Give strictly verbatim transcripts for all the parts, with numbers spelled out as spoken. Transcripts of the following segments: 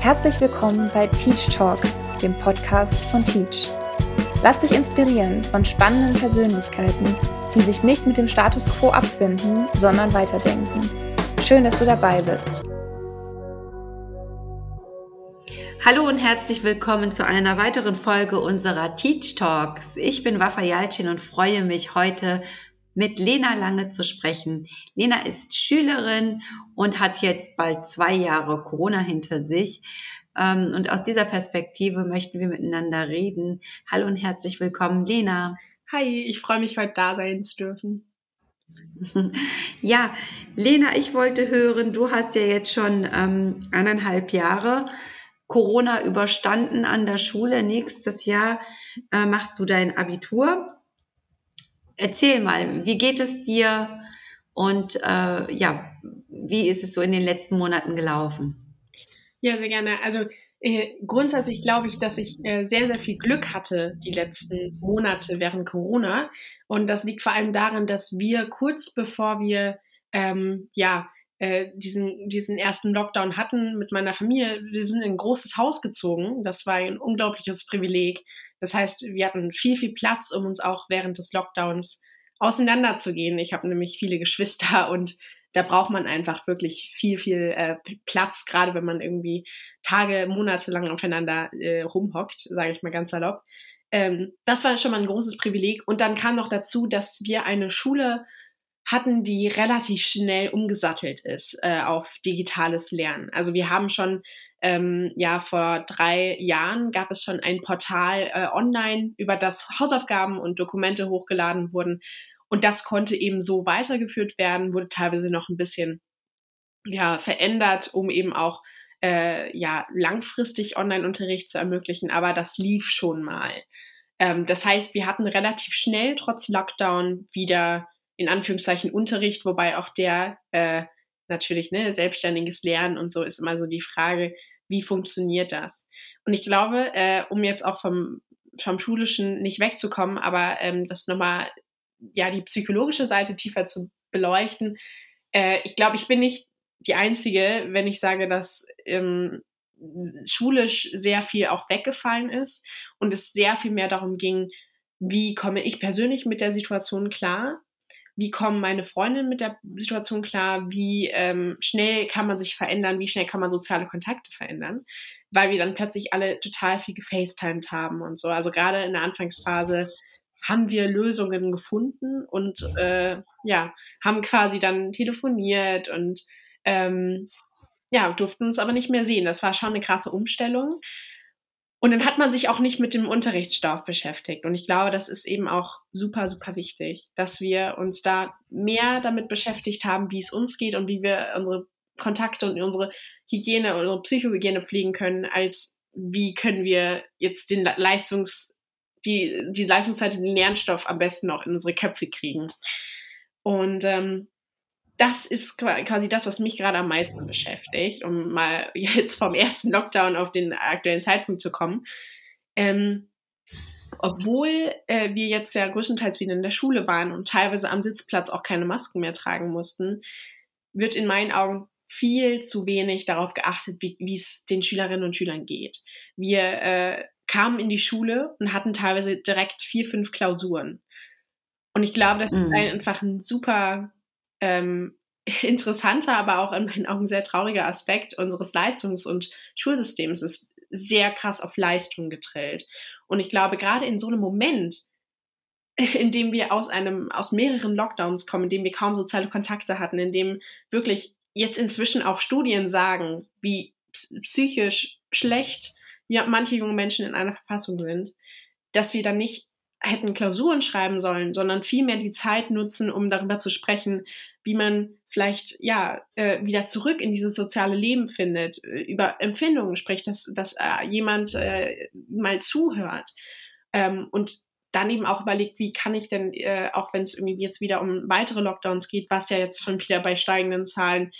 Herzlich willkommen bei Teach Talks, dem Podcast von Teach. Lass dich inspirieren von spannenden Persönlichkeiten, die sich nicht mit dem Status quo abfinden, sondern weiterdenken. Schön, dass du dabei bist. Hallo und herzlich willkommen zu einer weiteren Folge unserer Teach Talks. Ich bin Wafa Yalcin und freue mich heute mit Lena Lange zu sprechen. Lena ist Schülerin und hat jetzt bald zwei Jahre Corona hinter sich. Und aus dieser Perspektive möchten wir miteinander reden. Hallo und herzlich willkommen, Lena. Hi, ich freue mich, heute da sein zu dürfen. Ja, Lena, ich wollte hören, du hast ja jetzt schon ähm, anderthalb Jahre Corona überstanden an der Schule. Nächstes Jahr äh, machst du dein Abitur. Erzähl mal, wie geht es dir und äh, ja, wie ist es so in den letzten Monaten gelaufen? Ja, sehr gerne. Also äh, grundsätzlich glaube ich, dass ich äh, sehr, sehr viel Glück hatte die letzten Monate während Corona. Und das liegt vor allem daran, dass wir kurz bevor wir ähm, ja äh, diesen, diesen ersten Lockdown hatten mit meiner Familie, wir sind in ein großes Haus gezogen. Das war ein unglaubliches Privileg. Das heißt, wir hatten viel, viel Platz, um uns auch während des Lockdowns auseinanderzugehen. Ich habe nämlich viele Geschwister und da braucht man einfach wirklich viel, viel äh, Platz, gerade wenn man irgendwie Tage, Monate lang aufeinander äh, rumhockt, sage ich mal ganz salopp. Ähm, das war schon mal ein großes Privileg. Und dann kam noch dazu, dass wir eine Schule hatten, die relativ schnell umgesattelt ist äh, auf digitales Lernen. Also wir haben schon, ähm, ja, vor drei Jahren gab es schon ein Portal äh, online, über das Hausaufgaben und Dokumente hochgeladen wurden. Und das konnte eben so weitergeführt werden, wurde teilweise noch ein bisschen ja, verändert, um eben auch äh, ja, langfristig Online-Unterricht zu ermöglichen. Aber das lief schon mal. Ähm, das heißt, wir hatten relativ schnell trotz Lockdown wieder in Anführungszeichen Unterricht, wobei auch der äh, natürlich ne, selbstständiges Lernen und so ist immer so die Frage, wie funktioniert das? Und ich glaube, äh, um jetzt auch vom, vom Schulischen nicht wegzukommen, aber ähm, das nochmal ja, die psychologische Seite tiefer zu beleuchten. Äh, ich glaube, ich bin nicht die Einzige, wenn ich sage, dass ähm, schulisch sehr viel auch weggefallen ist und es sehr viel mehr darum ging, wie komme ich persönlich mit der Situation klar? Wie kommen meine Freundinnen mit der Situation klar? Wie ähm, schnell kann man sich verändern? Wie schnell kann man soziale Kontakte verändern? Weil wir dann plötzlich alle total viel gefacetimed haben und so. Also gerade in der Anfangsphase haben wir Lösungen gefunden und äh, ja, haben quasi dann telefoniert und ähm, ja, durften uns aber nicht mehr sehen. Das war schon eine krasse Umstellung. Und dann hat man sich auch nicht mit dem Unterrichtsstoff beschäftigt. Und ich glaube, das ist eben auch super, super wichtig, dass wir uns da mehr damit beschäftigt haben, wie es uns geht und wie wir unsere Kontakte und unsere Hygiene, unsere Psychohygiene pflegen können, als wie können wir jetzt den Leistungs, die, die Leistungszeit, den Lernstoff am besten noch in unsere Köpfe kriegen. Und ähm, das ist quasi das, was mich gerade am meisten beschäftigt, um mal jetzt vom ersten Lockdown auf den aktuellen Zeitpunkt zu kommen. Ähm, obwohl äh, wir jetzt ja größtenteils wieder in der Schule waren und teilweise am Sitzplatz auch keine Masken mehr tragen mussten, wird in meinen Augen viel zu wenig darauf geachtet, wie es den Schülerinnen und Schülern geht. Wir äh, kamen in die Schule und hatten teilweise direkt vier, fünf Klausuren. Und ich glaube, das mhm. ist einfach ein super Ähm, interessanter, aber auch in meinen Augen sehr trauriger Aspekt unseres Leistungs- und Schulsystems ist sehr krass auf Leistung getrillt. Und ich glaube, gerade in so einem Moment, in dem wir aus einem, aus mehreren Lockdowns kommen, in dem wir kaum soziale Kontakte hatten, in dem wirklich jetzt inzwischen auch Studien sagen, wie psychisch schlecht ja, manche junge Menschen in einer Verfassung sind, dass wir dann nicht hätten Klausuren schreiben sollen, sondern vielmehr die Zeit nutzen, um darüber zu sprechen, wie man vielleicht ja äh, wieder zurück in dieses soziale Leben findet, über Empfindungen spricht, dass, dass äh, jemand äh, mal zuhört ähm, und dann eben auch überlegt, wie kann ich denn, äh, auch wenn es irgendwie jetzt wieder um weitere Lockdowns geht, was ja jetzt schon wieder bei steigenden Zahlen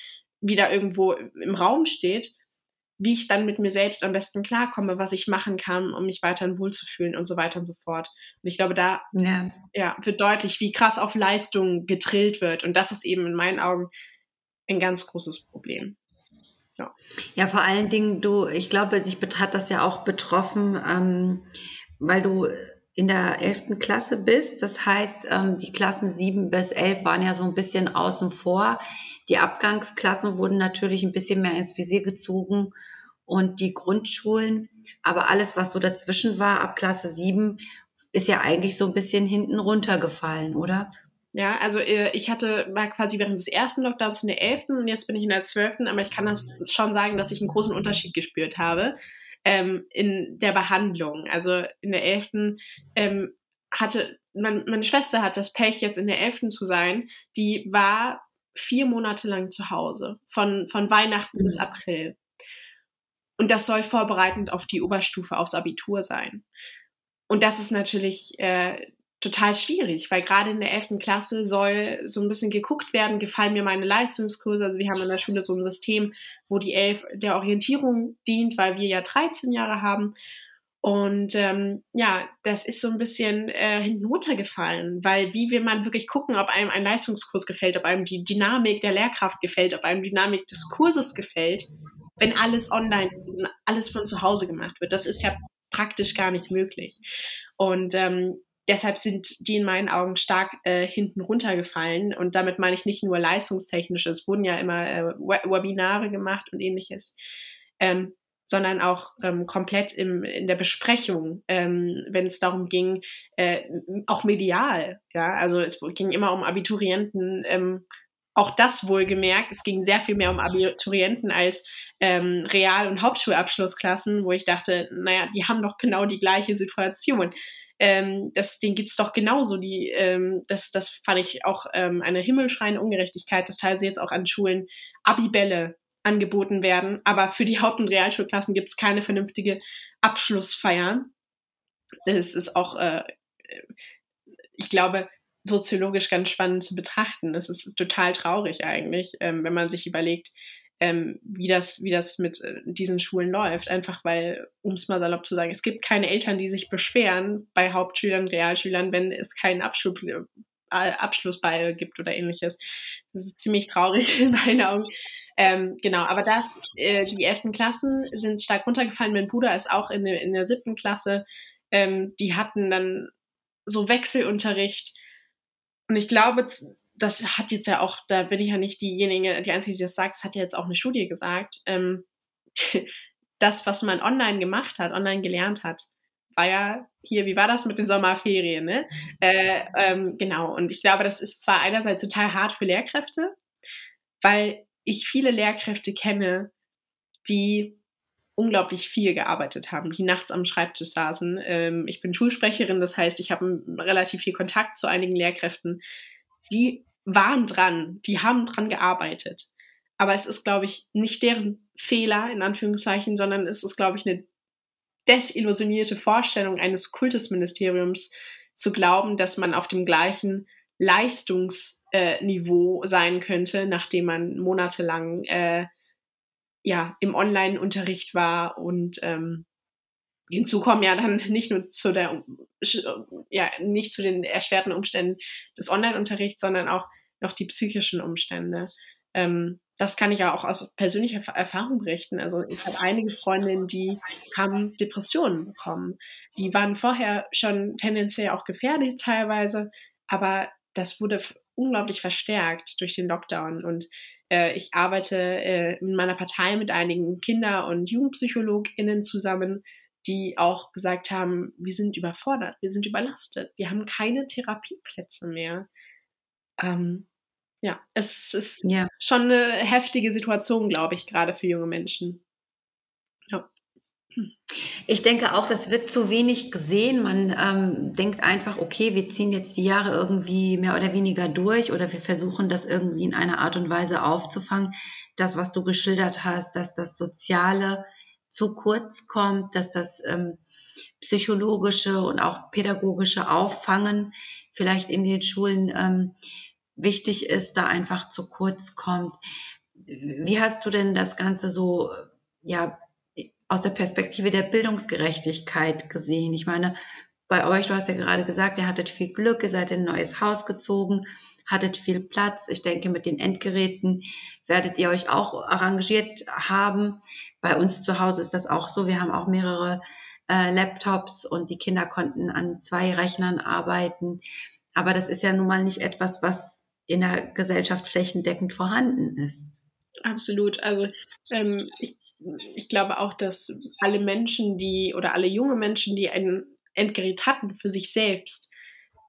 wieder irgendwo im Raum steht, wie ich dann mit mir selbst am besten klarkomme, was ich machen kann, um mich weiterhin wohlzufühlen und so weiter und so fort. Und ich glaube, da ja. Ja, wird deutlich, wie krass auf Leistung getrillt wird. Und das ist eben in meinen Augen ein ganz großes Problem. Ja, ja, vor allen Dingen, du, ich glaube, dich hat das ja auch betroffen, ähm, weil du in der elften Klasse bist. Das heißt, ähm, die Klassen sieben bis elf waren ja so ein bisschen außen vor. Die Abgangsklassen wurden natürlich ein bisschen mehr ins Visier gezogen und die Grundschulen. Aber alles, was so dazwischen war, ab Klasse sieben, ist ja eigentlich so ein bisschen hinten runtergefallen, oder? Ja, also ich hatte war quasi während des ersten Lockdowns in der elften und jetzt bin ich in der zwölften, aber ich kann das schon sagen, dass ich einen großen Unterschied gespürt habe ähm, in der Behandlung. Also in der elften ähm, hatte, mein, meine Schwester hat das Pech, jetzt in der elften zu sein, die war vier Monate lang zu Hause, von, von Weihnachten mhm. bis April. Und das soll vorbereitend auf die Oberstufe, aufs Abitur sein. Und das ist natürlich äh, total schwierig, weil gerade in der elften Klasse soll so ein bisschen geguckt werden, gefallen mir meine Leistungskurse. Also wir haben in der Schule so ein System, wo die elf der Orientierung dient, weil wir ja dreizehn Jahre haben. Und ähm, ja, das ist so ein bisschen äh, hinuntergefallen, weil wie will man wirklich gucken, ob einem ein Leistungskurs gefällt, ob einem die Dynamik der Lehrkraft gefällt, ob einem die Dynamik des Kurses gefällt, wenn alles online, alles von zu Hause gemacht wird. Das ist ja praktisch gar nicht möglich. Und ähm, deshalb sind die in meinen Augen stark äh, hinten runtergefallen. Und damit meine ich nicht nur leistungstechnisch, es wurden ja immer äh, Webinare gemacht und ähnliches, ähm, sondern auch ähm, komplett im, in der Besprechung, ähm, wenn es darum ging, äh, auch medial. Ja, also es ging immer um Abiturienten, ähm, auch das wohlgemerkt, es ging sehr viel mehr um Abiturienten als ähm, Real- und Hauptschulabschlussklassen, wo ich dachte, naja, die haben doch genau die gleiche Situation. Ähm, das, denen geht's doch genauso. Die, ähm, das, das fand ich auch ähm, eine himmelschreiende Ungerechtigkeit, dass teilweise jetzt auch an Schulen Abibälle angeboten werden, aber für die Haupt- und Realschulklassen gibt's keine vernünftige Abschlussfeier. Es ist auch, äh, ich glaube, soziologisch ganz spannend zu betrachten. Das ist total traurig eigentlich, ähm, wenn man sich überlegt, ähm, wie das, wie das mit äh, diesen Schulen läuft. Einfach weil, um es mal salopp zu sagen, es gibt keine Eltern, die sich beschweren bei Hauptschülern, Realschülern, wenn es keinen Abschluss, äh, Abschlussball gibt oder ähnliches. Das ist ziemlich traurig in meinen Augen. Ähm, genau, aber das, äh, die elften Klassen sind stark runtergefallen. Mein Bruder ist auch in, in der siebten Klasse. Ähm, die hatten dann so Wechselunterricht. Und ich glaube, das hat jetzt ja auch, da bin ich ja nicht diejenige, die Einzige, die das sagt, das hat ja jetzt auch eine Studie gesagt, ähm, das, was man online gemacht hat, online gelernt hat, war ja hier, wie war das mit den Sommerferien, ne? Äh, ähm, genau, und ich glaube, das ist zwar einerseits total hart für Lehrkräfte, weil ich viele Lehrkräfte kenne, die unglaublich viel gearbeitet haben, die nachts am Schreibtisch saßen. Ähm, ich bin Schulsprecherin, das heißt, ich habe relativ viel Kontakt zu einigen Lehrkräften. Die waren dran, die haben dran gearbeitet. Aber es ist, glaube ich, nicht deren Fehler, in Anführungszeichen, sondern es ist, glaube ich, eine desillusionierte Vorstellung eines Kultusministeriums, zu glauben, dass man auf dem gleichen Leistungsniveau äh, sein könnte, nachdem man monatelang äh, ja, im Online-Unterricht war und ähm, hinzu kommen ja dann nicht nur zu der, ja, nicht zu den erschwerten Umständen des Online-Unterrichts, sondern auch noch die psychischen Umstände. Ähm, das kann ich ja auch aus persönlicher Erfahrung berichten. Also ich habe einige Freundinnen, die haben Depressionen bekommen. Die waren vorher schon tendenziell auch gefährdet teilweise, aber das wurde unglaublich verstärkt durch den Lockdown. Und äh, ich arbeite äh, in meiner Partei mit einigen Kinder- und JugendpsychologInnen zusammen, die auch gesagt haben, wir sind überfordert, wir sind überlastet, wir haben keine Therapieplätze mehr. Ähm, ja, es ist ja schon eine heftige Situation, glaube ich, gerade für junge Menschen. Ja. Hm. Ich denke auch, das wird zu wenig gesehen. Man ähm, denkt einfach, okay, wir ziehen jetzt die Jahre irgendwie mehr oder weniger durch oder wir versuchen das irgendwie in einer Art und Weise aufzufangen. Das, was du geschildert hast, dass das Soziale zu kurz kommt, dass das ähm, psychologische und auch pädagogische Auffangen vielleicht in den Schulen ähm, wichtig ist, da einfach zu kurz kommt. Wie hast du denn das Ganze so, ja, aus der Perspektive der Bildungsgerechtigkeit gesehen? Ich meine, bei euch, du hast ja gerade gesagt, ihr hattet viel Glück, ihr seid in ein neues Haus gezogen, hattet viel Platz. Ich denke, mit den Endgeräten werdet ihr euch auch arrangiert haben. Bei uns zu Hause ist das auch so. Wir haben auch mehrere äh, Laptops und die Kinder konnten an zwei Rechnern arbeiten. Aber das ist ja nun mal nicht etwas, was in der Gesellschaft flächendeckend vorhanden ist. Absolut. Also ähm, ich, ich glaube auch, dass alle Menschen, die oder alle junge Menschen, die ein Endgerät hatten für sich selbst,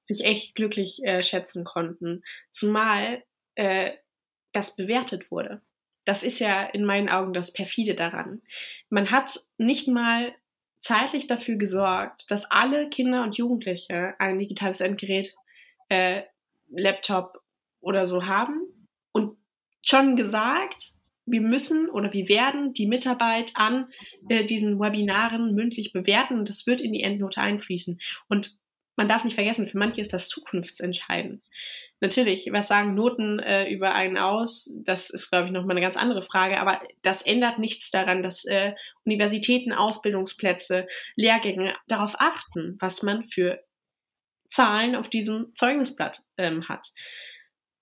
sich echt glücklich äh, schätzen konnten. Zumal äh, das bewertet wurde. Das ist ja in meinen Augen das Perfide daran. Man hat nicht mal zeitlich dafür gesorgt, dass alle Kinder und Jugendliche ein digitales Endgerät, äh, Laptop oder so haben und schon gesagt, wir müssen oder wir werden die Mitarbeit an äh, diesen Webinaren mündlich bewerten und das wird in die Endnote einfließen. Und man darf nicht vergessen, für manche ist das zukunftsentscheidend. Natürlich, was sagen Noten äh, über einen aus? Das ist, glaube ich, nochmal eine ganz andere Frage, aber das ändert nichts daran, dass äh, Universitäten, Ausbildungsplätze, Lehrgänge darauf achten, was man für Zahlen auf diesem Zeugnisblatt ähm, hat.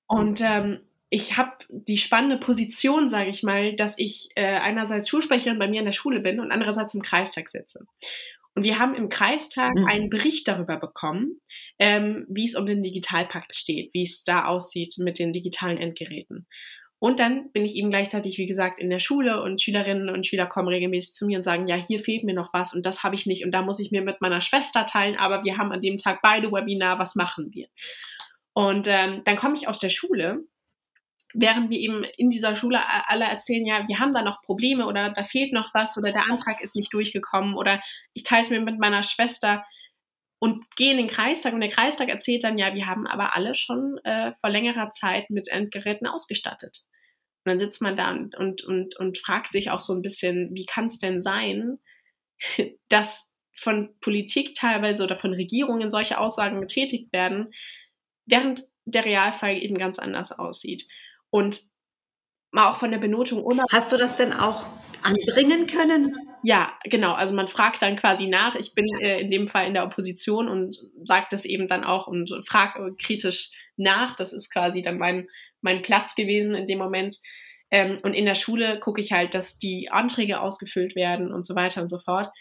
Und ähm, ich habe die spannende Position, sage ich mal, dass ich äh, einerseits Schulsprecherin bei mir in der Schule bin und andererseits im Kreistag sitze. Und wir haben im Kreistag einen Bericht darüber bekommen, ähm, wie es um den Digitalpakt steht, wie es da aussieht mit den digitalen Endgeräten. Und dann bin ich eben gleichzeitig, wie gesagt, in der Schule und Schülerinnen und Schüler kommen regelmäßig zu mir und sagen, ja, hier fehlt mir noch was und das habe ich nicht und da muss ich mir mit meiner Schwester teilen, aber wir haben an dem Tag beide Webinar, was machen wir? Und ähm, dann komme ich aus der Schule, während wir eben in dieser Schule alle erzählen, ja, wir haben da noch Probleme oder da fehlt noch was oder der Antrag ist nicht durchgekommen oder ich teile es mir mit meiner Schwester und gehe in den Kreistag und der Kreistag erzählt dann, ja, wir haben aber alle schon äh, vor längerer Zeit mit Endgeräten ausgestattet. Und dann sitzt man da und, und, und, und fragt sich auch so ein bisschen, wie kann es denn sein, dass von Politik teilweise oder von Regierungen solche Aussagen getätigt werden, während der Realfall eben ganz anders aussieht. Und mal auch von der Benotung unabhängig. Hast du das denn auch anbringen können? Ja, genau. Also man fragt dann quasi nach. Ich bin äh, in dem Fall in der Opposition und sage das eben dann auch und frage kritisch nach. Das ist quasi dann mein, mein Platz gewesen in dem Moment. Ähm, und in der Schule gucke ich halt, dass die Anträge ausgefüllt werden und so weiter und so fort.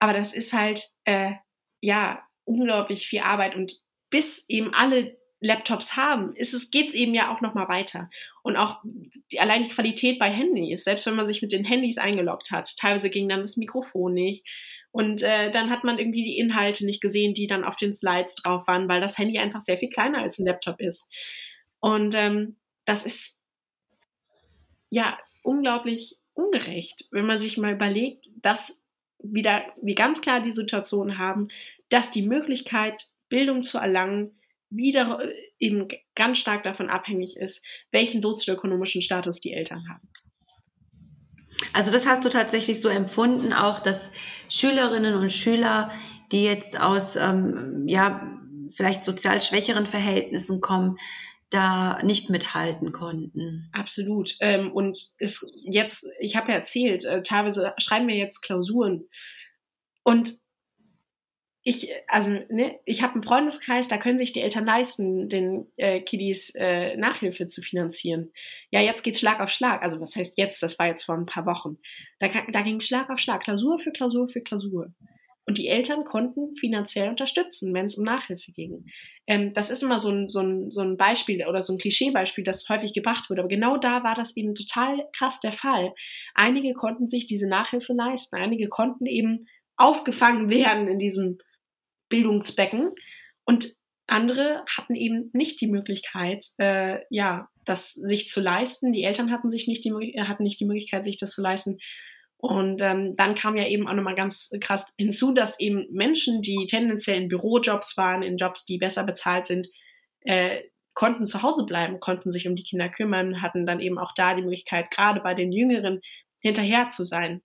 Aber das ist halt, äh, ja, unglaublich viel Arbeit. Und bis eben alle Laptops haben, ist es, geht's eben ja auch nochmal weiter. Und auch die, allein die Qualität bei Handys, selbst wenn man sich mit den Handys eingeloggt hat, teilweise ging dann das Mikrofon nicht und äh, dann hat man irgendwie die Inhalte nicht gesehen, die dann auf den Slides drauf waren, weil das Handy einfach sehr viel kleiner als ein Laptop ist. Und ähm, das ist ja unglaublich ungerecht, wenn man sich mal überlegt, dass wieder wir ganz klar die Situation haben, dass die Möglichkeit, Bildung zu erlangen, wieder eben ganz stark davon abhängig ist, welchen sozioökonomischen Status die Eltern haben. Also das hast du tatsächlich so empfunden, auch dass Schülerinnen und Schüler, die jetzt aus ähm, ja vielleicht sozial schwächeren Verhältnissen kommen, da nicht mithalten konnten. Absolut. Ähm, und es jetzt, ich habe ja erzählt, äh, teilweise schreiben wir jetzt Klausuren und Ich, also, ne, ich habe einen Freundeskreis, da können sich die Eltern leisten, den äh, Kiddies äh, Nachhilfe zu finanzieren. Ja, jetzt geht's Schlag auf Schlag. Also, was heißt jetzt? Das war jetzt vor ein paar Wochen. Da, da ging Schlag auf Schlag, Klausur für Klausur für Klausur. Und die Eltern konnten finanziell unterstützen, wenn es um Nachhilfe ging. Ähm, das ist immer so ein, so ein, so ein Beispiel oder so ein Klischeebeispiel, das häufig gebracht wurde. Aber genau da war das eben total krass der Fall. Einige konnten sich diese Nachhilfe leisten. Einige konnten eben aufgefangen werden in diesem Bildungsbecken und andere hatten eben nicht die Möglichkeit, äh, ja, das sich zu leisten. Die Eltern hatten sich nicht die hatten nicht die Möglichkeit, sich das zu leisten. Und ähm, dann kam ja eben auch nochmal ganz krass hinzu, dass eben Menschen, die tendenziell in Bürojobs waren, in Jobs, die besser bezahlt sind, äh, konnten zu Hause bleiben, konnten sich um die Kinder kümmern, hatten dann eben auch da die Möglichkeit, gerade bei den Jüngeren hinterher zu sein.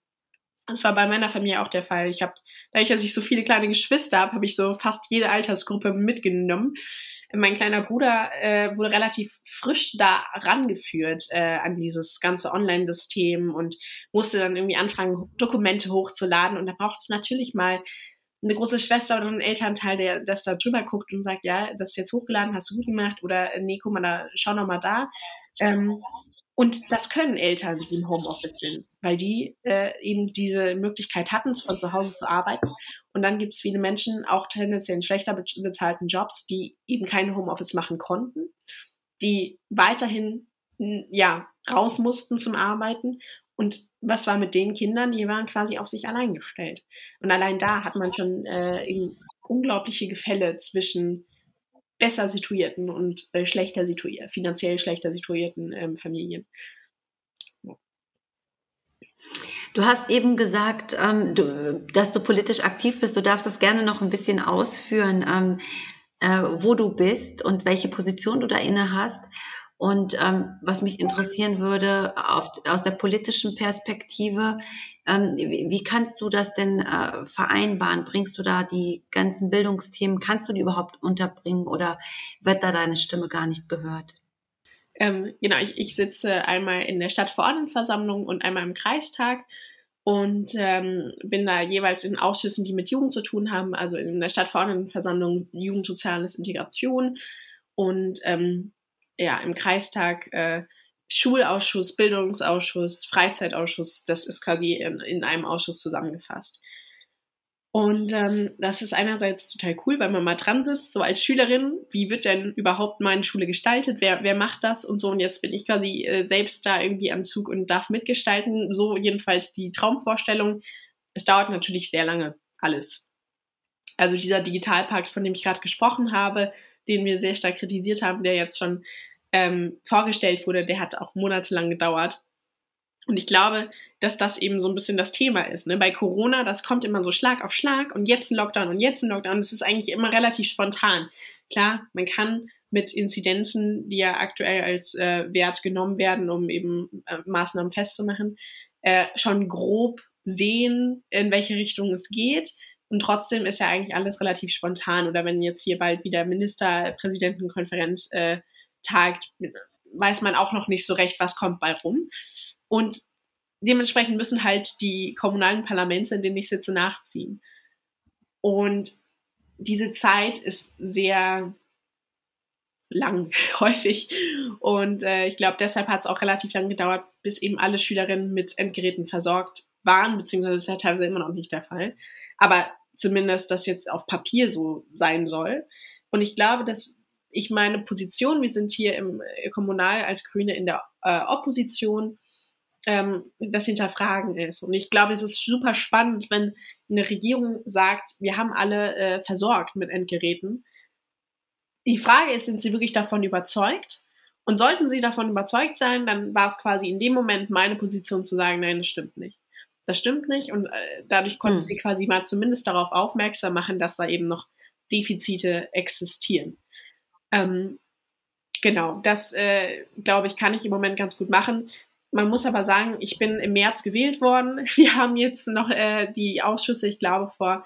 Das war bei meiner Familie auch der Fall. Ich habe, dadurch, dass ich so viele kleine Geschwister habe, habe ich so fast jede Altersgruppe mitgenommen. Mein kleiner Bruder äh, wurde relativ frisch da rangeführt äh, an dieses ganze Online-System und musste dann irgendwie anfangen, Dokumente hochzuladen. Und da braucht es natürlich mal eine große Schwester oder einen Elternteil, der das da drüber guckt und sagt, ja, das ist jetzt hochgeladen, hast du gut gemacht, oder nee, guck mal, da, schau noch mal da. Ähm, und das können Eltern, die im Homeoffice sind, weil die äh, eben diese Möglichkeit hatten, von zu Hause zu arbeiten. Und dann gibt es viele Menschen, auch tendenziell in schlechter bezahlten Jobs, die eben kein Homeoffice machen konnten, die weiterhin ja raus mussten zum Arbeiten. Und was war mit den Kindern? Die waren quasi auf sich allein gestellt. Und allein da hat man schon äh, unglaubliche Gefälle zwischen besser situierten und äh, schlechter situierten, finanziell schlechter situierten ähm, Familien. Ja. Du hast eben gesagt, ähm, du, dass du politisch aktiv bist. Du darfst das gerne noch ein bisschen ausführen, ähm, äh, wo du bist und welche Position du da inne hast. Und ähm, was mich interessieren würde, auf, aus der politischen Perspektive, ähm, wie, wie kannst du das denn äh, vereinbaren? Bringst du da die ganzen Bildungsthemen, kannst du die überhaupt unterbringen oder wird da deine Stimme gar nicht gehört? Ähm, genau, ich, ich sitze einmal in der Stadtverordnetenversammlung und einmal im Kreistag und ähm, bin da jeweils in Ausschüssen, die mit Jugend zu tun haben, also in der Stadtverordnetenversammlung Jugend, Soziales, Integration und ähm, ja, im Kreistag äh, Schulausschuss, Bildungsausschuss, Freizeitausschuss, das ist quasi in, in einem Ausschuss zusammengefasst. Und ähm, das ist einerseits total cool, weil man mal dran sitzt, so als Schülerin, wie wird denn überhaupt meine Schule gestaltet, wer, wer macht das und so. Und jetzt bin ich quasi äh, selbst da irgendwie am Zug und darf mitgestalten, so jedenfalls die Traumvorstellung. Es dauert natürlich sehr lange, alles. Also dieser Digitalpakt, von dem ich gerade gesprochen habe, den wir sehr stark kritisiert haben, der jetzt schon ähm, vorgestellt wurde, der hat auch monatelang gedauert. Und ich glaube, dass das eben so ein bisschen das Thema ist. Ne? Bei Corona, das kommt immer so Schlag auf Schlag und jetzt ein Lockdown und jetzt ein Lockdown. Das ist eigentlich immer relativ spontan. Klar, man kann mit Inzidenzen, die ja aktuell als äh, Wert genommen werden, um eben äh, Maßnahmen festzumachen, äh, schon grob sehen, in welche Richtung es geht. Und trotzdem ist ja eigentlich alles relativ spontan. Oder wenn jetzt hier bald wieder Ministerpräsidentenkonferenz äh, tagt, weiß man auch noch nicht so recht, was kommt bei rum. Und dementsprechend müssen halt die kommunalen Parlamente, in denen ich sitze, nachziehen. Und diese Zeit ist sehr lang, häufig. Und äh, ich glaube, deshalb hat es auch relativ lang gedauert, bis eben alle Schülerinnen mit Endgeräten versorgt waren, beziehungsweise ist ja teilweise immer noch nicht der Fall. Aber zumindest das jetzt auf Papier so sein soll. Und ich glaube, dass ich meine Position, wir sind hier im Kommunal als Grüne in der äh, Opposition, ähm, das Hinterfragen ist. Und ich glaube, es ist super spannend, wenn eine Regierung sagt, wir haben alle äh, versorgt mit Endgeräten. Die Frage ist, sind sie wirklich davon überzeugt? Und sollten sie davon überzeugt sein, dann war es quasi in dem Moment meine Position zu sagen, nein, das stimmt nicht. Das stimmt nicht und äh, dadurch konnten hm. sie quasi mal zumindest darauf aufmerksam machen, dass da eben noch Defizite existieren. Ähm, genau, das, äh, glaube ich, kann ich im Moment ganz gut machen. Man muss aber sagen, ich bin im März gewählt worden. Wir haben jetzt noch äh, die Ausschüsse, ich glaube, vor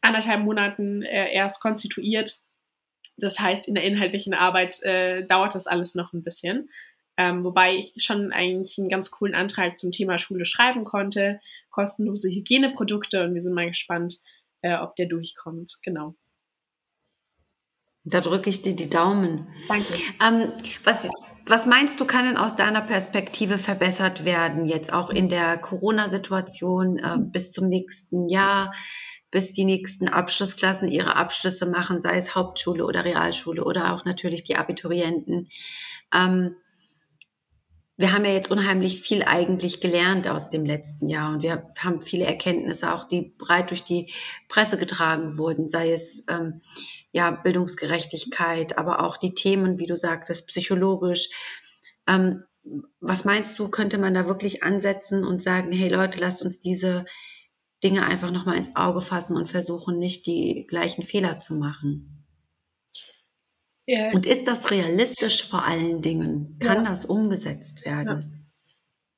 anderthalb Monaten äh, erst konstituiert. Das heißt, in der inhaltlichen Arbeit äh, dauert das alles noch ein bisschen. Ähm, wobei ich schon eigentlich einen ganz coolen Antrag zum Thema Schule schreiben konnte, kostenlose Hygieneprodukte und wir sind mal gespannt, äh, ob der durchkommt, genau. Da drücke ich dir die Daumen. Danke. Ähm, was, was meinst du, kann denn aus deiner Perspektive verbessert werden, jetzt auch in der Corona-Situation äh, bis zum nächsten Jahr, bis die nächsten Abschlussklassen ihre Abschlüsse machen, sei es Hauptschule oder Realschule oder auch natürlich die Abiturienten? Ähm, Wir haben ja jetzt unheimlich viel eigentlich gelernt aus dem letzten Jahr und wir haben viele Erkenntnisse auch, die breit durch die Presse getragen wurden, sei es ähm, ja Bildungsgerechtigkeit, aber auch die Themen, wie du sagtest, psychologisch. Ähm, was meinst du, könnte man da wirklich ansetzen und sagen, hey Leute, lasst uns diese Dinge einfach nochmal ins Auge fassen und versuchen nicht die gleichen Fehler zu machen? Ja. Und ist das realistisch vor allen Dingen? Kann ja. das umgesetzt werden? Ja.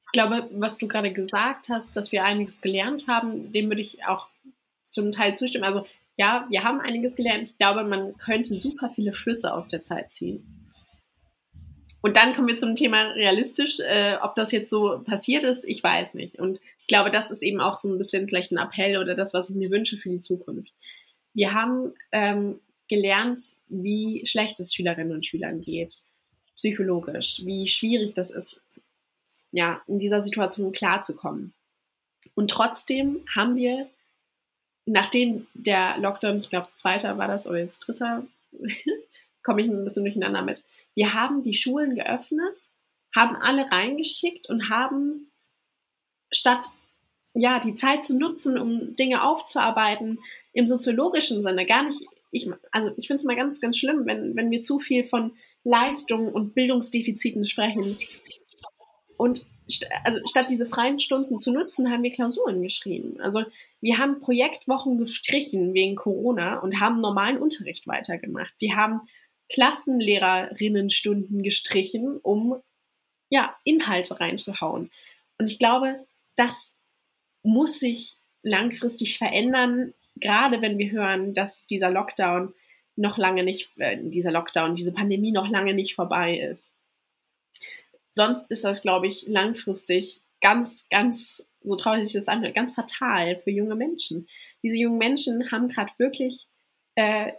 Ich glaube, was du gerade gesagt hast, dass wir einiges gelernt haben, dem würde ich auch zum Teil zustimmen. Also ja, wir haben einiges gelernt. Ich glaube, man könnte super viele Schlüsse aus der Zeit ziehen. Und dann kommen wir zum Thema realistisch. Äh, ob das jetzt so passiert ist, ich weiß nicht. Und ich glaube, das ist eben auch so ein bisschen vielleicht ein Appell oder das, was ich mir wünsche für die Zukunft. Wir haben ähm, gelernt, wie schlecht es Schülerinnen und Schülern geht, psychologisch, wie schwierig das ist, ja, in dieser Situation klarzukommen. Und trotzdem haben wir, nachdem der Lockdown, ich glaube, zweiter war das, oder jetzt dritter, komme ich ein bisschen durcheinander mit, wir haben die Schulen geöffnet, haben alle reingeschickt und haben statt, ja, die Zeit zu nutzen, um Dinge aufzuarbeiten, im soziologischen Sinne gar nicht, ich, also ich finde es mal ganz, ganz schlimm, wenn, wenn wir zu viel von Leistungen und Bildungsdefiziten sprechen. Und st- also statt diese freien Stunden zu nutzen, haben wir Klausuren geschrieben. Also wir haben Projektwochen gestrichen wegen Corona und haben normalen Unterricht weitergemacht. Wir haben Klassenlehrerinnenstunden gestrichen, um ja, Inhalte reinzuhauen. Und ich glaube, das muss sich langfristig verändern, gerade wenn wir hören, dass dieser Lockdown noch lange nicht, äh, dieser Lockdown, diese Pandemie noch lange nicht vorbei ist. Sonst ist das, glaube ich, langfristig ganz, ganz, so traurig sich das anhört, ganz fatal für junge Menschen. Diese jungen Menschen haben gerade wirklich, äh,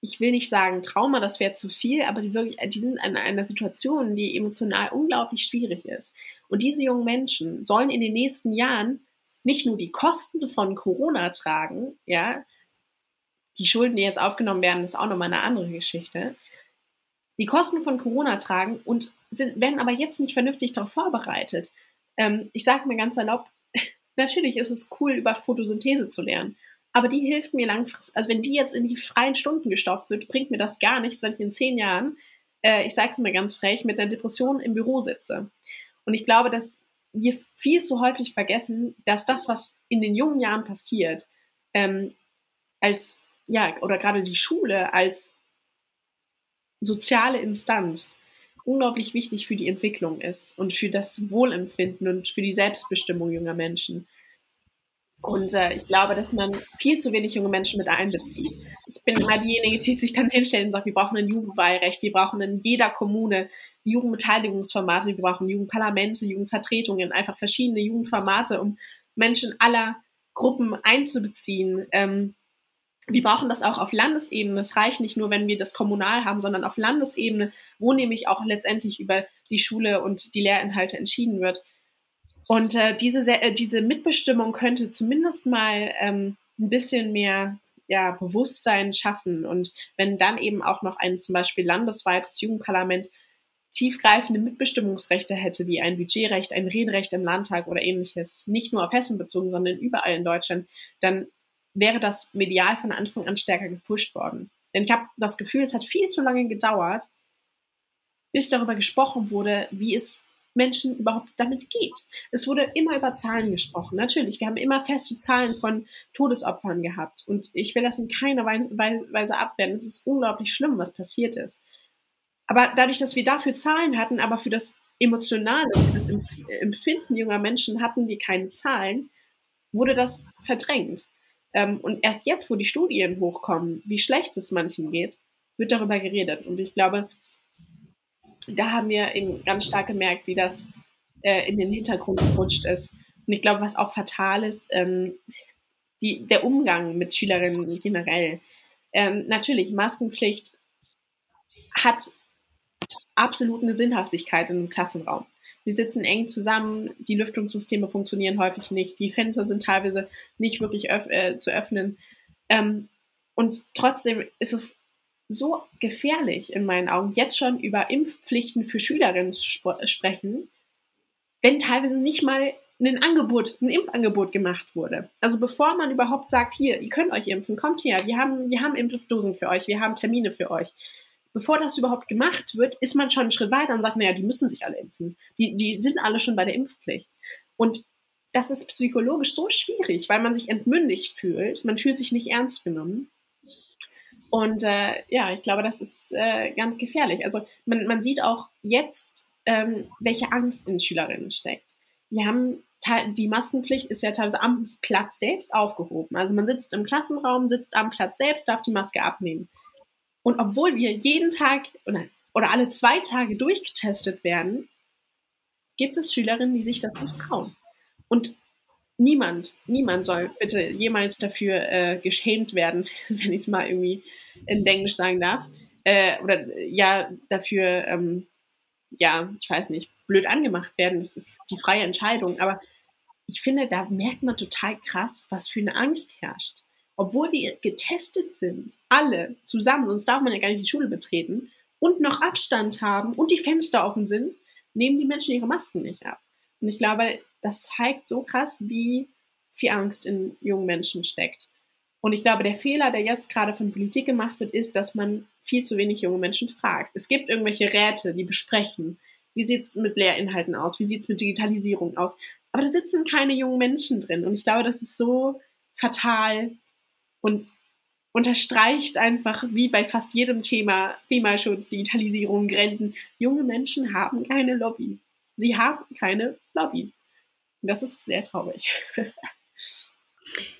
ich will nicht sagen Trauma, das wäre zu viel, aber die, wirklich, die sind in einer Situation, die emotional unglaublich schwierig ist. Und diese jungen Menschen sollen in den nächsten Jahren nicht nur die Kosten von Corona tragen, ja, die Schulden, die jetzt aufgenommen werden, ist auch nochmal eine andere Geschichte, die Kosten von Corona tragen und sind, werden aber jetzt nicht vernünftig darauf vorbereitet. Ähm, ich sage mir ganz salopp, natürlich ist es cool, über Photosynthese zu lernen, aber die hilft mir langfristig, also wenn die jetzt in die freien Stunden gestopft wird, bringt mir das gar nichts, wenn ich in zehn Jahren, äh, ich sage es mir ganz frech, mit einer Depression im Büro sitze. Und ich glaube, dass wir viel zu häufig vergessen, dass das, was in den jungen Jahren passiert, ähm, als, ja, oder gerade die Schule als soziale Instanz unglaublich wichtig für die Entwicklung ist und für das Wohlempfinden und für die Selbstbestimmung junger Menschen. Und äh, ich glaube, dass man viel zu wenig junge Menschen mit einbezieht. Ich bin immer diejenige, die sich dann hinstellt und sagt, wir brauchen ein Jugendwahlrecht, wir brauchen in jeder Kommune Jugendbeteiligungsformate, wir brauchen Jugendparlamente, Jugendvertretungen, einfach verschiedene Jugendformate, um Menschen aller Gruppen einzubeziehen. Ähm, wir brauchen das auch auf Landesebene. Es reicht nicht nur, wenn wir das kommunal haben, sondern auf Landesebene, wo nämlich auch letztendlich über die Schule und die Lehrinhalte entschieden wird. Und äh, diese, äh, diese Mitbestimmung könnte zumindest mal ähm, ein bisschen mehr ja, Bewusstsein schaffen. Und wenn dann eben auch noch ein zum Beispiel landesweites Jugendparlament tiefgreifende Mitbestimmungsrechte hätte, wie ein Budgetrecht, ein Rederecht im Landtag oder ähnliches, nicht nur auf Hessen bezogen, sondern überall in Deutschland, dann wäre das medial von Anfang an stärker gepusht worden. Denn ich habe das Gefühl, es hat viel zu lange gedauert, bis darüber gesprochen wurde, wie es Menschen überhaupt damit geht. Es wurde immer über Zahlen gesprochen. Natürlich, wir haben immer feste Zahlen von Todesopfern gehabt. Und ich will das in keiner Weise abwerten. Es ist unglaublich schlimm, was passiert ist. Aber dadurch, dass wir dafür Zahlen hatten, aber für das Emotionale, für das Empfinden junger Menschen hatten wir keine Zahlen, wurde das verdrängt. Und erst jetzt, wo die Studien hochkommen, wie schlecht es manchen geht, wird darüber geredet. Und ich glaube, da haben wir eben ganz stark gemerkt, wie das äh, in den Hintergrund gerutscht ist. Und ich glaube, was auch fatal ist, ähm, die, der Umgang mit Schülerinnen generell. Ähm, natürlich, Maskenpflicht hat absolut eine Sinnhaftigkeit im Klassenraum. Wir sitzen eng zusammen, die Lüftungssysteme funktionieren häufig nicht, die Fenster sind teilweise nicht wirklich öff- äh, zu öffnen. Ähm, und trotzdem ist es so gefährlich in meinen Augen, jetzt schon über Impfpflichten für Schülerinnen zu sp- sprechen, wenn teilweise nicht mal ein Angebot, ein Impfangebot gemacht wurde. Also bevor man überhaupt sagt, hier, ihr könnt euch impfen, kommt her, wir haben, wir haben Impfdosen für euch, wir haben Termine für euch. Bevor das überhaupt gemacht wird, ist man schon einen Schritt weiter und sagt, naja, die müssen sich alle impfen. Die, die sind alle schon bei der Impfpflicht. Und das ist psychologisch so schwierig, weil man sich entmündigt fühlt, man fühlt sich nicht ernst genommen. Und äh, ja, ich glaube, das ist äh, ganz gefährlich. Also man, man sieht auch jetzt, ähm, welche Angst in Schülerinnen steckt. Wir haben te- die Maskenpflicht ist ja teilweise am Platz selbst aufgehoben. Also man sitzt im Klassenraum, sitzt am Platz selbst, darf die Maske abnehmen. Und obwohl wir jeden Tag, oder oder alle zwei Tage durchgetestet werden, gibt es Schülerinnen, die sich das nicht trauen. Und niemand, niemand soll bitte jemals dafür äh, geschämt werden, wenn ich es mal irgendwie in Englisch sagen darf, äh, oder ja, dafür, ähm, ja, ich weiß nicht, blöd angemacht werden. Das ist die freie Entscheidung. Aber ich finde, da merkt man total krass, was für eine Angst herrscht. Obwohl wir getestet sind, alle zusammen, sonst darf man ja gar nicht die Schule betreten, und noch Abstand haben und die Fenster offen sind, nehmen die Menschen ihre Masken nicht ab. Und ich glaube, das zeigt so krass, wie viel Angst in jungen Menschen steckt. Und ich glaube, der Fehler, der jetzt gerade von Politik gemacht wird, ist, dass man viel zu wenig junge Menschen fragt. Es gibt irgendwelche Räte, die besprechen, wie sieht es mit Lehrinhalten aus, wie sieht es mit Digitalisierung aus. Aber da sitzen keine jungen Menschen drin. Und ich glaube, das ist so fatal und unterstreicht einfach, wie bei fast jedem Thema, Klimaschutz, Digitalisierung, Renten, junge Menschen haben keine Lobby. Sie haben keine Lobby. Und das ist sehr traurig.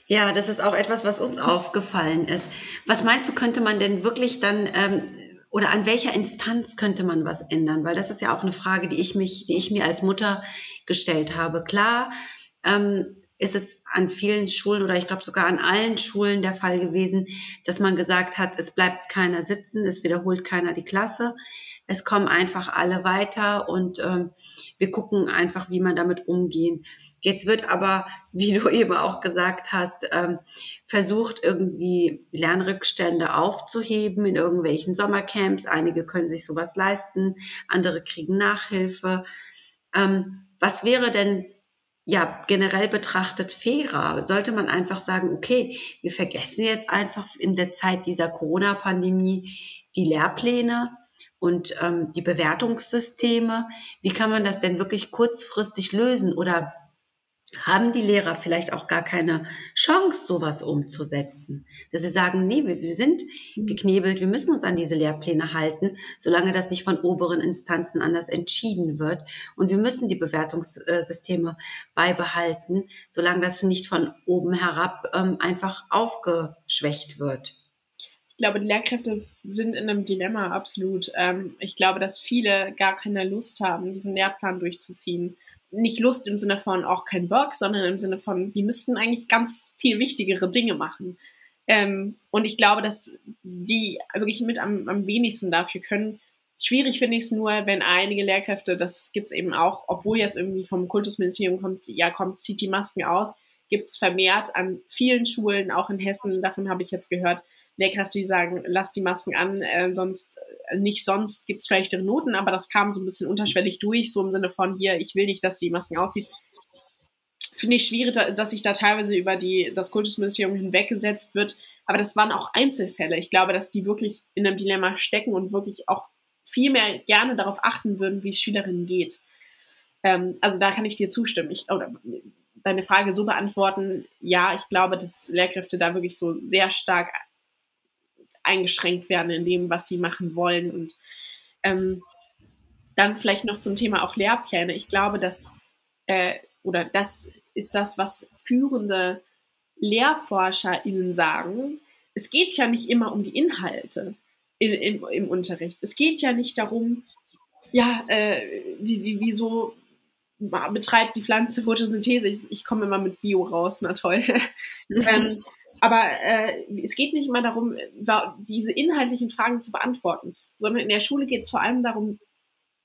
Ja, das ist auch etwas, was uns aufgefallen ist. Was meinst du, könnte man denn wirklich dann, ähm, oder an welcher Instanz könnte man was ändern? Weil das ist ja auch eine Frage, die ich mich, die ich mir als Mutter gestellt habe. Klar, ähm, ist es an vielen Schulen oder ich glaube sogar an allen Schulen der Fall gewesen, dass man gesagt hat, es bleibt keiner sitzen, es wiederholt keiner die Klasse, es kommen einfach alle weiter und ähm, wir gucken einfach, wie man damit umgehen. Jetzt wird aber, wie du eben auch gesagt hast, ähm, versucht, irgendwie Lernrückstände aufzuheben in irgendwelchen Sommercamps. Einige können sich sowas leisten, andere kriegen Nachhilfe. Ähm, was wäre denn ja, generell betrachtet fairer, sollte man einfach sagen, okay, wir vergessen jetzt einfach in der Zeit dieser Corona-Pandemie die Lehrpläne und ähm, die Bewertungssysteme. Wie kann man das denn wirklich kurzfristig lösen? Oder haben die Lehrer vielleicht auch gar keine Chance, sowas umzusetzen? Dass sie sagen, nee, wir, wir sind geknebelt, wir müssen uns an diese Lehrpläne halten, solange das nicht von oberen Instanzen anders entschieden wird. Und wir müssen die Bewertungssysteme beibehalten, solange das nicht von oben herab ähm, einfach aufgeschwächt wird. Ich glaube, die Lehrkräfte sind in einem Dilemma, absolut. Ähm, ich glaube, dass viele gar keine Lust haben, diesen Lehrplan durchzuziehen. Nicht Lust im Sinne von auch kein Bock, sondern im Sinne von, die müssten eigentlich ganz viel wichtigere Dinge machen. Ähm, und ich glaube, dass die wirklich mit am, am wenigsten dafür können. Schwierig finde ich es nur, wenn einige Lehrkräfte, das gibt es eben auch, obwohl jetzt irgendwie vom Kultusministerium kommt, ja kommt, zieht die Masken aus, gibt es vermehrt an vielen Schulen, auch in Hessen, davon habe ich jetzt gehört, Lehrkräfte, die sagen, lasst die Masken an, äh, sonst nicht, sonst gibt es schlechtere Noten, aber das kam so ein bisschen unterschwellig durch, so im Sinne von hier, ich will nicht, dass die Masken aussieht. Finde ich schwierig, dass sich da teilweise über die, das Kultusministerium hinweggesetzt wird, aber das waren auch Einzelfälle. Ich glaube, dass die wirklich in einem Dilemma stecken und wirklich auch viel mehr gerne darauf achten würden, wie es Schülerinnen geht. Ähm, also da kann ich dir zustimmen. Ich, oder, deine Frage so beantworten, ja, ich glaube, dass Lehrkräfte da wirklich so sehr stark eingeschränkt werden in dem, was sie machen wollen. Und ähm, dann vielleicht noch zum Thema auch Lehrpläne. Ich glaube, dass, äh, oder das ist das, was führende LehrforscherInnen sagen, es geht ja nicht immer um die Inhalte in, in, im Unterricht. Es geht ja nicht darum, ja, äh, wie, wie, wieso betreibt die Pflanze Photosynthese? Ich, ich komme immer mit Bio raus, na toll. ähm, Aber äh, es geht nicht immer darum, diese inhaltlichen Fragen zu beantworten, sondern in der Schule geht es vor allem darum,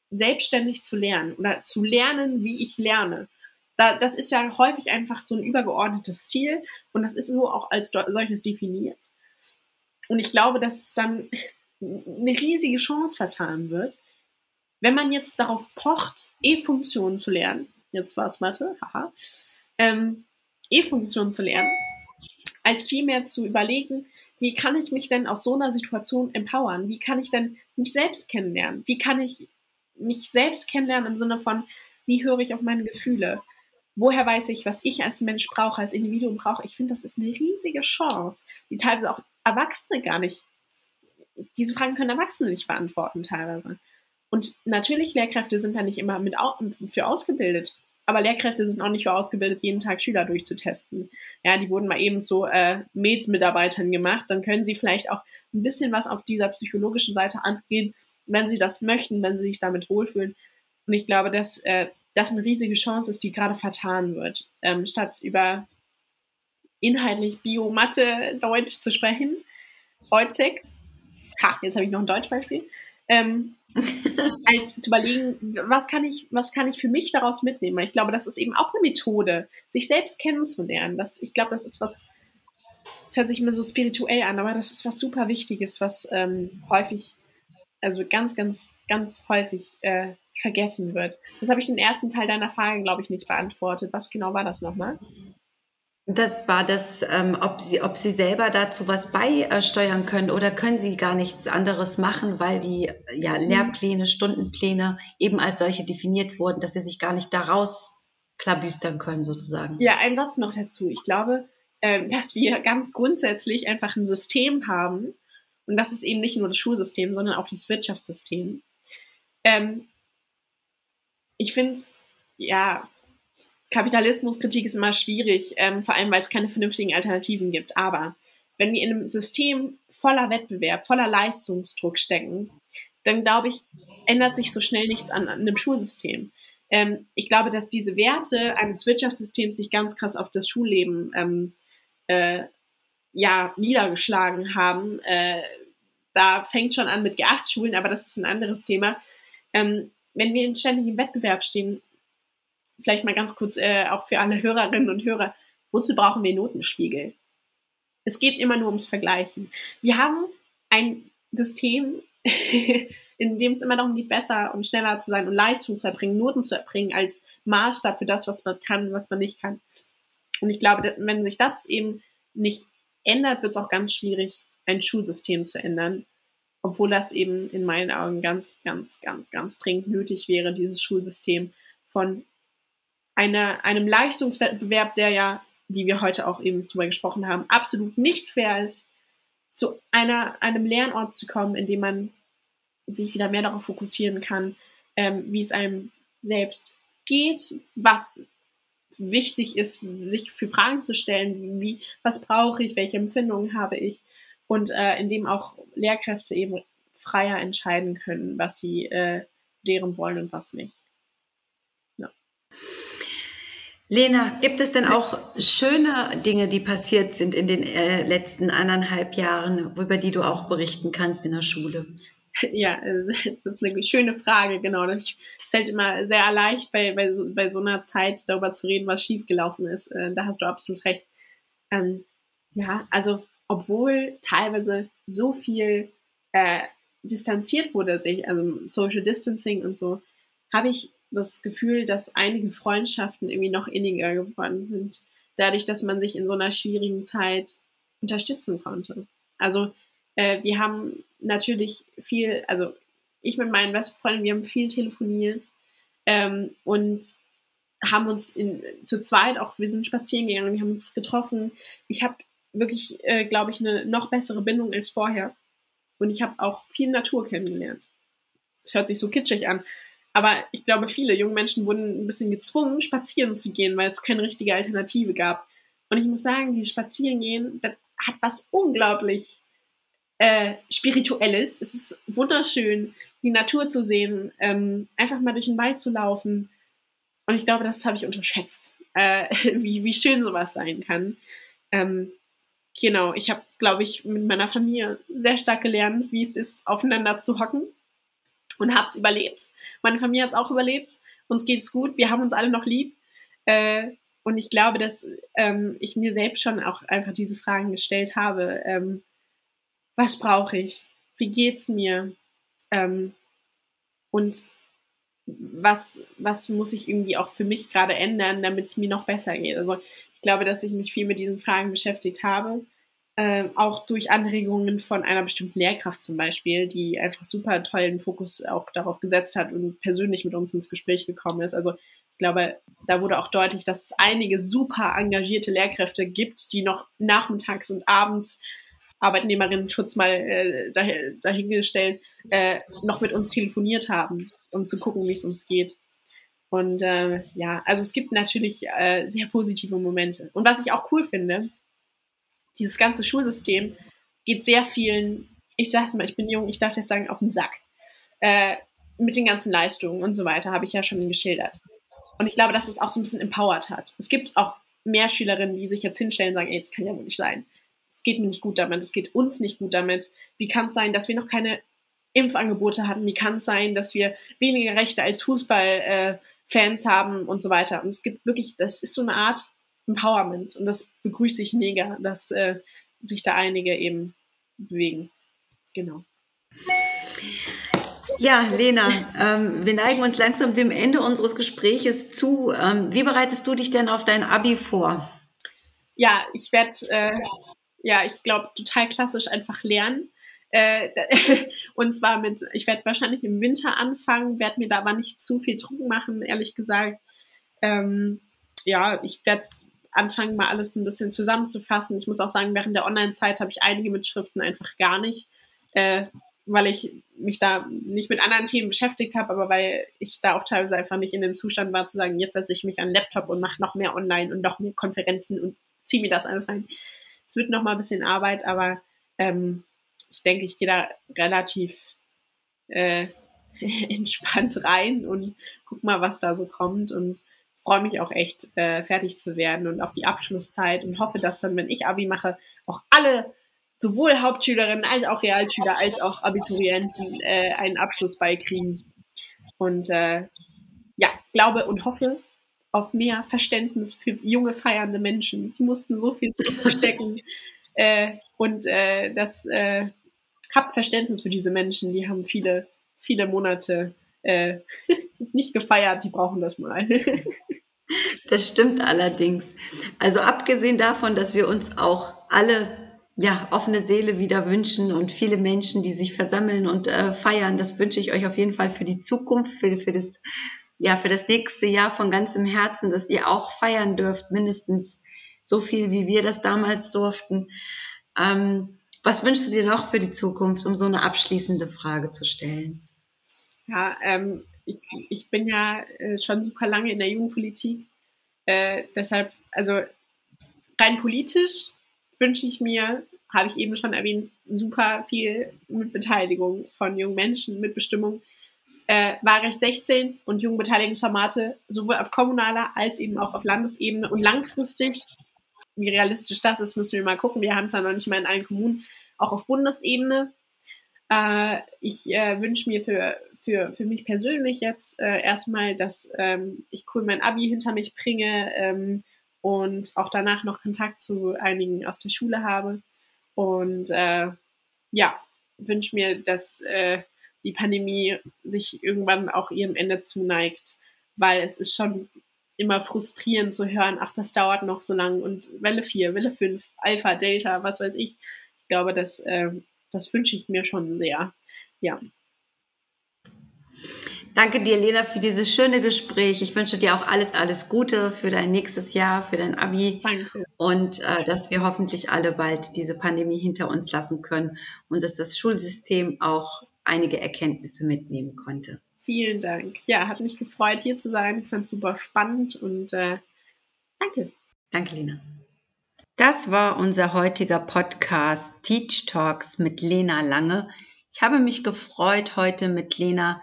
selbstständig zu lernen oder zu lernen, wie ich lerne. Da, das ist ja häufig einfach so ein übergeordnetes Ziel und das ist so auch als solches definiert. Und ich glaube, dass es dann eine riesige Chance vertan wird, wenn man jetzt darauf pocht, E-Funktionen zu lernen. Jetzt war es Mathe, haha. Ähm, E-Funktionen zu lernen, als vielmehr zu überlegen, wie kann ich mich denn aus so einer Situation empowern? Wie kann ich denn mich selbst kennenlernen? Wie kann ich mich selbst kennenlernen im Sinne von, wie höre ich auf meine Gefühle? Woher weiß ich, was ich als Mensch brauche, als Individuum brauche? Ich finde, das ist eine riesige Chance, die teilweise auch Erwachsene gar nicht, diese Fragen können Erwachsene nicht beantworten teilweise. Und natürlich, Lehrkräfte sind da nicht immer mit für ausgebildet. Aber Lehrkräfte sind auch nicht für ausgebildet, jeden Tag Schüler durchzutesten. Ja, die wurden mal eben zu äh, M E D S-Mitarbeitern gemacht. Dann können sie vielleicht auch ein bisschen was auf dieser psychologischen Seite angehen wenn sie das möchten, wenn sie sich damit wohlfühlen. Und ich glaube, dass äh, das eine riesige Chance ist, die gerade vertan wird. Ähm, statt über inhaltlich Bio, Mathe, Deutsch zu sprechen, heutzig, ha, jetzt habe ich noch ein Deutschbeispiel, ähm, als zu überlegen, was kann ich, was kann ich für mich daraus mitnehmen? Weil ich glaube, das ist eben auch eine Methode, sich selbst kennenzulernen. Das, ich glaube, das ist was, das hört sich immer so spirituell an, aber das ist was super Wichtiges, was ähm, häufig, also ganz, ganz, ganz häufig äh, vergessen wird. Das habe ich den ersten Teil deiner Frage, glaube ich, nicht beantwortet. Was genau war das nochmal? Das war das, ähm, ob sie, ob sie selber dazu was beisteuern können oder können sie gar nichts anderes machen, weil die ja, Lehrpläne, Stundenpläne eben als solche definiert wurden, dass sie sich gar nicht daraus klabüstern können sozusagen. Ja, ein Satz noch dazu. Ich glaube, äh, dass wir ganz grundsätzlich einfach ein System haben und das ist eben nicht nur das Schulsystem, sondern auch das Wirtschaftssystem. Ähm, ich finde, ja... Kapitalismuskritik ist immer schwierig, ähm, vor allem, weil es keine vernünftigen Alternativen gibt. Aber wenn wir in einem System voller Wettbewerb, voller Leistungsdruck stecken, dann, glaube ich, ändert sich so schnell nichts an, an einem Schulsystem. Ähm, ich glaube, dass diese Werte eines Wirtschaftssystems sich ganz krass auf das Schulleben ähm, äh, ja, niedergeschlagen haben. Äh, da fängt schon an mit G acht Schulen, aber das ist ein anderes Thema. Ähm, wenn wir in ständigem Wettbewerb stehen, vielleicht mal ganz kurz äh, auch für alle Hörerinnen und Hörer, wozu brauchen wir Notenspiegel? Es geht immer nur ums Vergleichen. Wir haben ein System, in dem es immer darum geht, besser und schneller zu sein und Leistung zu erbringen, Noten zu erbringen als Maßstab für das, was man kann, was man nicht kann. Und ich glaube, wenn sich das eben nicht ändert, wird es auch ganz schwierig, ein Schulsystem zu ändern, obwohl das eben in meinen Augen ganz, ganz, ganz, ganz dringend nötig wäre, dieses Schulsystem von Eine, einem Leistungswettbewerb, der ja, wie wir heute auch eben drüber gesprochen haben, absolut nicht fair ist, zu einer, einem Lernort zu kommen, in dem man sich wieder mehr darauf fokussieren kann, ähm, wie es einem selbst geht, was wichtig ist, sich für Fragen zu stellen, wie, was brauche ich, welche Empfindungen habe ich und äh, in dem auch Lehrkräfte eben freier entscheiden können, was sie äh, lehren wollen und was nicht. Ja. Lena, gibt es denn auch schöne Dinge, die passiert sind in den äh, letzten anderthalb Jahren, über die du auch berichten kannst in der Schule? Ja, das ist eine schöne Frage, genau. Es fällt immer sehr leicht, bei, bei, so, bei so einer Zeit darüber zu reden, was schiefgelaufen ist. Da hast du absolut recht. Ähm, ja, also obwohl teilweise so viel äh, distanziert wurde, also Social Distancing und so, habe ich das Gefühl, dass einige Freundschaften irgendwie noch inniger geworden sind, dadurch, dass man sich in so einer schwierigen Zeit unterstützen konnte. Also äh, wir haben natürlich viel, also ich mit meinen besten Freunden, wir haben viel telefoniert ähm, und haben uns in, zu zweit auch, wir sind spazieren gegangen, wir haben uns getroffen. Ich habe wirklich, äh, glaube ich, eine noch bessere Bindung als vorher und ich habe auch viel Natur kennengelernt. Das hört sich so kitschig an, aber ich glaube, viele junge Menschen wurden ein bisschen gezwungen, spazieren zu gehen, weil es keine richtige Alternative gab. Und ich muss sagen, dieses Spazierengehen, das hat was unglaublich äh, Spirituelles. Es ist wunderschön, die Natur zu sehen, ähm, einfach mal durch den Wald zu laufen. Und ich glaube, das habe ich unterschätzt, äh, wie, wie schön sowas sein kann. Ähm, genau, ich habe, glaube ich, mit meiner Familie sehr stark gelernt, wie es ist, aufeinander zu hocken. Und hab's überlebt. Meine Familie hat's auch überlebt. Uns geht's gut. Wir haben uns alle noch lieb. Äh, und ich glaube, dass ähm, ich mir selbst schon auch einfach diese Fragen gestellt habe. Ähm, was brauche ich? Wie geht's mir? Ähm, und was, was muss ich irgendwie auch für mich gerade ändern, damit es mir noch besser geht? Also ich glaube, dass ich mich viel mit diesen Fragen beschäftigt habe. Ähm, auch durch Anregungen von einer bestimmten Lehrkraft zum Beispiel, die einfach super tollen Fokus auch darauf gesetzt hat und persönlich mit uns ins Gespräch gekommen ist. Also ich glaube, da wurde auch deutlich, dass es einige super engagierte Lehrkräfte gibt, die noch nachmittags und abends, Arbeitnehmerinnen-Schutz mal äh, dah- dahingestellt, äh, noch mit uns telefoniert haben, um zu gucken, wie es uns geht. Und äh, ja, also es gibt natürlich äh, sehr positive Momente. Und was ich auch cool finde, dieses ganze Schulsystem geht sehr vielen, ich sag's mal, ich bin jung, ich darf das sagen, auf den Sack. äh, mit den ganzen Leistungen und so weiter, habe ich ja schon geschildert. Und ich glaube, dass es auch so ein bisschen empowered hat. Es gibt auch mehr Schülerinnen, die sich jetzt hinstellen und sagen, ey, das kann ja wohl nicht sein. Es geht mir nicht gut damit, es geht uns nicht gut damit. Wie kann es sein, dass wir noch keine Impfangebote hatten? Wie kann es sein, dass wir weniger Rechte als Fußballfans äh, haben und so weiter? Und es gibt wirklich, das ist so eine Art Empowerment. Und das begrüße ich mega, dass äh, sich da einige eben bewegen. Genau. Ja, Lena, ähm, wir neigen uns langsam dem Ende unseres Gespräches zu. Ähm, wie bereitest du dich denn auf dein Abi vor? Ja, ich werde, äh, ja, ich glaube, total klassisch einfach lernen. Äh, und zwar mit, ich werde wahrscheinlich im Winter anfangen, werde mir da aber nicht zu viel Druck machen, ehrlich gesagt. Ähm, ja, ich werde anfangen, mal alles ein bisschen zusammenzufassen. Ich muss auch sagen, während der Online-Zeit habe ich einige Mitschriften einfach gar nicht. Äh, weil ich mich da nicht mit anderen Themen beschäftigt habe, aber weil ich da auch teilweise einfach nicht in dem Zustand war, zu sagen, jetzt setze ich mich an den Laptop und mache noch mehr online und noch mehr Konferenzen und ziehe mir das alles rein. Es wird noch mal ein bisschen Arbeit, aber ähm, ich denke, ich gehe da relativ äh, entspannt rein und guck mal, was da so kommt und freue mich auch echt, äh, fertig zu werden und auf die Abschlusszeit und hoffe, dass dann, wenn ich Abi mache, auch alle sowohl Hauptschülerinnen als auch Realschüler als auch Abiturienten äh, einen Abschluss beikriegen. Und äh, ja, glaube und hoffe auf mehr Verständnis für junge, feiernde Menschen. Die mussten so viel zurückstecken. äh, und äh, das äh, habt Verständnis für diese Menschen. Die haben viele, viele Monate äh, nicht gefeiert. Die brauchen das mal. Das stimmt allerdings. Also abgesehen davon, dass wir uns auch alle ja, offene Seele wieder wünschen und viele Menschen, die sich versammeln und äh, feiern. Das wünsche ich euch auf jeden Fall für die Zukunft, für, für das, ja, für das nächste Jahr von ganzem Herzen, dass ihr auch feiern dürft, mindestens so viel, wie wir das damals durften. Ähm, was wünschst du dir noch für die Zukunft, um so eine abschließende Frage zu stellen? Ja, ähm, ich, ich bin ja äh, schon super lange in der Jugendpolitik. Äh, deshalb, also rein politisch wünsche ich mir, habe ich eben schon erwähnt, super viel mit Beteiligung von jungen Menschen, Mitbestimmung. Äh, Wahlrecht sechzehn und Jugendbeteiligungsformate sowohl auf kommunaler als eben auch auf Landesebene. Und langfristig, wie realistisch das ist, müssen wir mal gucken. Wir haben es ja noch nicht mal in allen Kommunen, auch auf Bundesebene. Äh, ich äh, wünsche mir für, für, für mich persönlich jetzt äh, erstmal, dass ähm, ich cool mein Abi hinter mich bringe, ähm, und auch danach noch Kontakt zu einigen aus der Schule habe. Und äh, ja, wünsche mir, dass äh, die Pandemie sich irgendwann auch ihrem Ende zuneigt, weil es ist schon immer frustrierend zu hören, ach, das dauert noch so lange und Welle vier, Welle fünf, Alpha, Delta, was weiß ich. Ich glaube, das, äh, das wünsche ich mir schon sehr. Ja. Danke dir, Lena, für dieses schöne Gespräch. Ich wünsche dir auch alles, alles Gute für dein nächstes Jahr, für dein Abi. Danke. Und äh, dass wir hoffentlich alle bald diese Pandemie hinter uns lassen können und dass das Schulsystem auch einige Erkenntnisse mitnehmen konnte. Vielen Dank. Ja, hat mich gefreut, hier zu sein. Ich fand es super spannend und äh, danke. Danke, Lena. Das war unser heutiger Podcast Teach Talks mit Lena Lange. Ich habe mich gefreut, heute mit Lena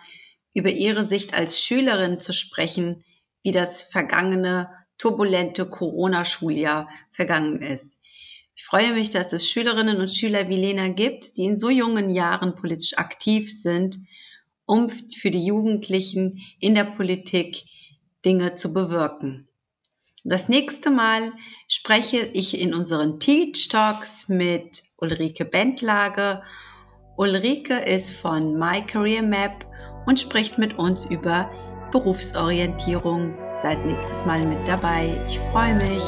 über ihre Sicht als Schülerin zu sprechen, wie das vergangene, turbulente Corona-Schuljahr vergangen ist. Ich freue mich, dass es Schülerinnen und Schüler wie Lena gibt, die in so jungen Jahren politisch aktiv sind, um für die Jugendlichen in der Politik Dinge zu bewirken. Das nächste Mal spreche ich in unseren Teach Talks mit Ulrike Bentlage. Ulrike ist von MyCareerMap und spricht mit uns über Berufsorientierung. Seid nächstes Mal mit dabei. Ich freue mich.